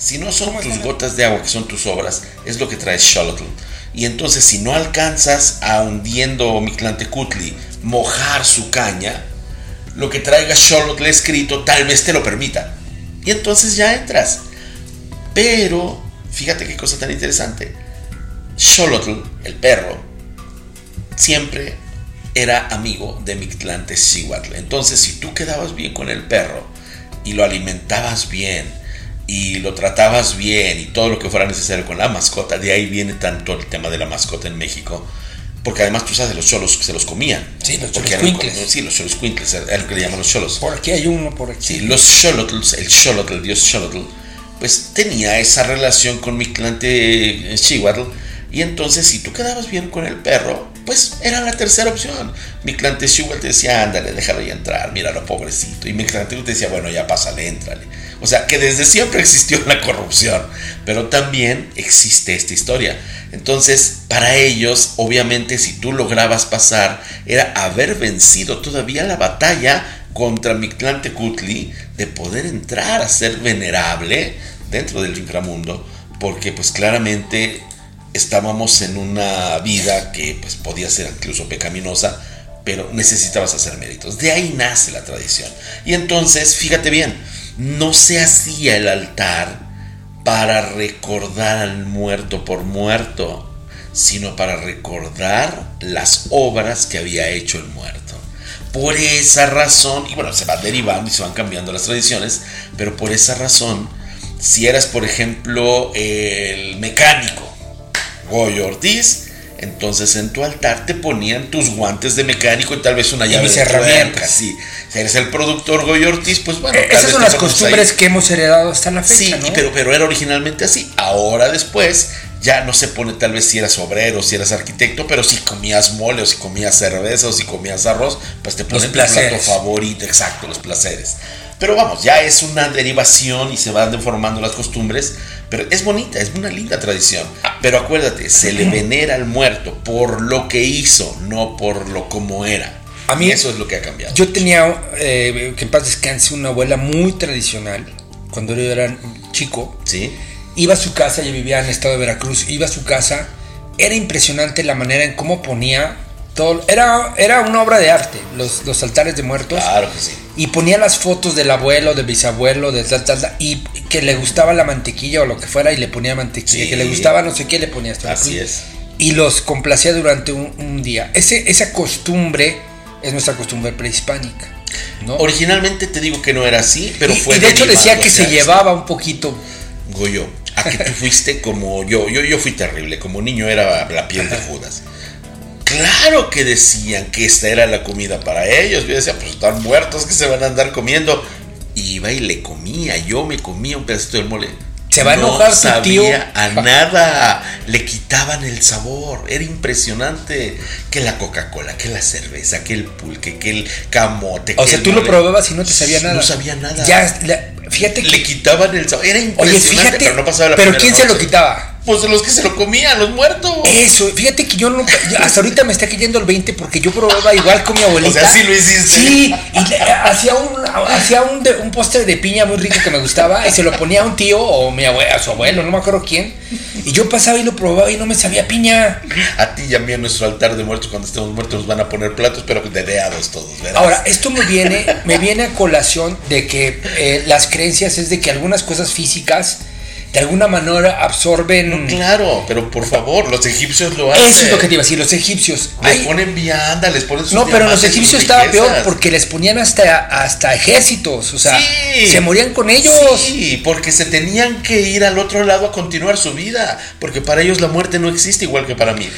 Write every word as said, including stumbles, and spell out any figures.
Si no son tus gotas de agua, que son tus obras, es lo que trae Xolotl. Y entonces, si no alcanzas a, hundiendo Mictlantecuhtli, mojar su caña, lo que traiga Xolotl escrito tal vez te lo permita. Y entonces ya entras. Pero fíjate qué cosa tan interesante. Xolotl, el perro, siempre era amigo de Mictlantecíhuatl. Entonces, si tú quedabas bien con el perro y lo alimentabas bien, y lo tratabas bien y todo lo que fuera necesario con la mascota, de ahí viene tanto el tema de la mascota en México, porque además tú sabes de los cholos que se los comían. Sí, los choloscuintles. Eran, sí, los choloscuintles, es lo que le llaman los cholos. Por aquí hay uno, por aquí. Sí, los xolotls, el xolotl, el dios xolotl, pues tenía esa relación con Mictlantecíhuatl, y entonces si tú quedabas bien con el perro, pues era la tercera opción. Mictlantecíhuatl te decía, ándale, déjalo ya entrar, míralo, pobrecito. Y Mictlantecíhuatl te decía, bueno, ya pásale, éntrale. O sea, que desde siempre existió la corrupción, pero también existe esta historia. Entonces, para ellos, obviamente, si tú lograbas pasar, era haber vencido todavía la batalla contra Mictlantecuhtli, de poder entrar a ser venerable dentro del inframundo, porque pues claramente estábamos en una vida que pues podía ser incluso pecaminosa, pero necesitabas hacer méritos. De ahí nace la tradición. Y entonces, fíjate bien, no se hacía el altar para recordar al muerto por muerto, sino para recordar las obras que había hecho el muerto. Por esa razón, y bueno, se van derivando y se van cambiando las tradiciones, pero por esa razón, si eras, por ejemplo, el mecánico Goyo Ortiz, entonces en tu altar te ponían tus guantes de mecánico y tal vez una llave de herramienta. Sí. Si eres el productor Goyo Ortiz, pues bueno. Eh, esas son las costumbres ahí que hemos heredado hasta la fecha. Sí, ¿no? pero, pero era originalmente así. Ahora después ya no se pone tal vez si eras obrero, si eras arquitecto, pero si comías mole o si comías cerveza o si comías arroz, pues te ponen tu plato favorito. Exacto, los placeres. Pero vamos, ya es una derivación y se van deformando las costumbres, pero es bonita, es una linda tradición. Pero acuérdate, se le venera al muerto por lo que hizo, no por lo como era. A mí, y eso es lo que ha cambiado. Yo tenía, eh, que en paz descanse, una abuela muy tradicional, cuando yo era chico. Sí. Iba a su casa, yo vivía en el estado de Veracruz, iba a su casa, era impresionante la manera en cómo ponía todo, era, era una obra de arte, los, los altares de muertos. Claro que sí. Y ponía las fotos del abuelo, del bisabuelo, de tal, tal, tal, y que le gustaba la mantequilla o lo que fuera, y le ponía mantequilla, sí, que le gustaba no sé qué, le ponía esto. Así es. Y los complacía durante un, un día. Ese, esa costumbre es nuestra costumbre prehispánica, ¿no? Originalmente te digo que no era así, pero y, fue. Y de hecho decía que se llevaba un poquito. Goyo, a que tú fuiste como yo, yo, yo fui terrible, como niño era la piel de Judas. Claro que decían que esta era la comida para ellos. Yo decía, pues están muertos, que se van a andar comiendo. Iba y le comía, yo me comía un pedacito de mole. Se va a enojar tu tío. No sabía a nada, le quitaban el sabor, era impresionante. Que la Coca-Cola, que la cerveza, que el pulque, que el camote. O sea, tú lo probabas y no te sabía nada. No sabía nada. Ya, la, fíjate que le quitaban el sabor, era impresionante. Oye, fíjate, pero no pasaba la primera noche. ¿Pero quién se lo quitaba? Pues los que se lo comían, los muertos. Eso, fíjate que yo no, hasta ahorita me está cayendo el veinte, porque yo probaba igual con mi abuelita. O sea, sí lo hiciste. Sí, y hacía un, hacía un, un postre de piña muy rico que me gustaba y se lo ponía a un tío o mi abue- a su abuelo, no me acuerdo quién. Y yo pasaba y lo probaba y no me sabía piña. A ti y a mí en nuestro altar de muertos, cuando estemos muertos, nos van a poner platos, pero dedeados todos, ¿verdad? Ahora, esto me viene, me viene a colación de que eh, las creencias es de que algunas cosas físicas de alguna manera absorben. No, claro, pero por favor, los egipcios lo hacen. Eso es lo que te iba a decir, los egipcios. Les hay... ponen vianda, les ponen sus. No, pero los egipcios estaba peor porque les ponían hasta, hasta ejércitos, o sea, sí, se morían con ellos. Sí, porque se tenían que ir al otro lado a continuar su vida, porque para ellos la muerte no existe igual que para mí.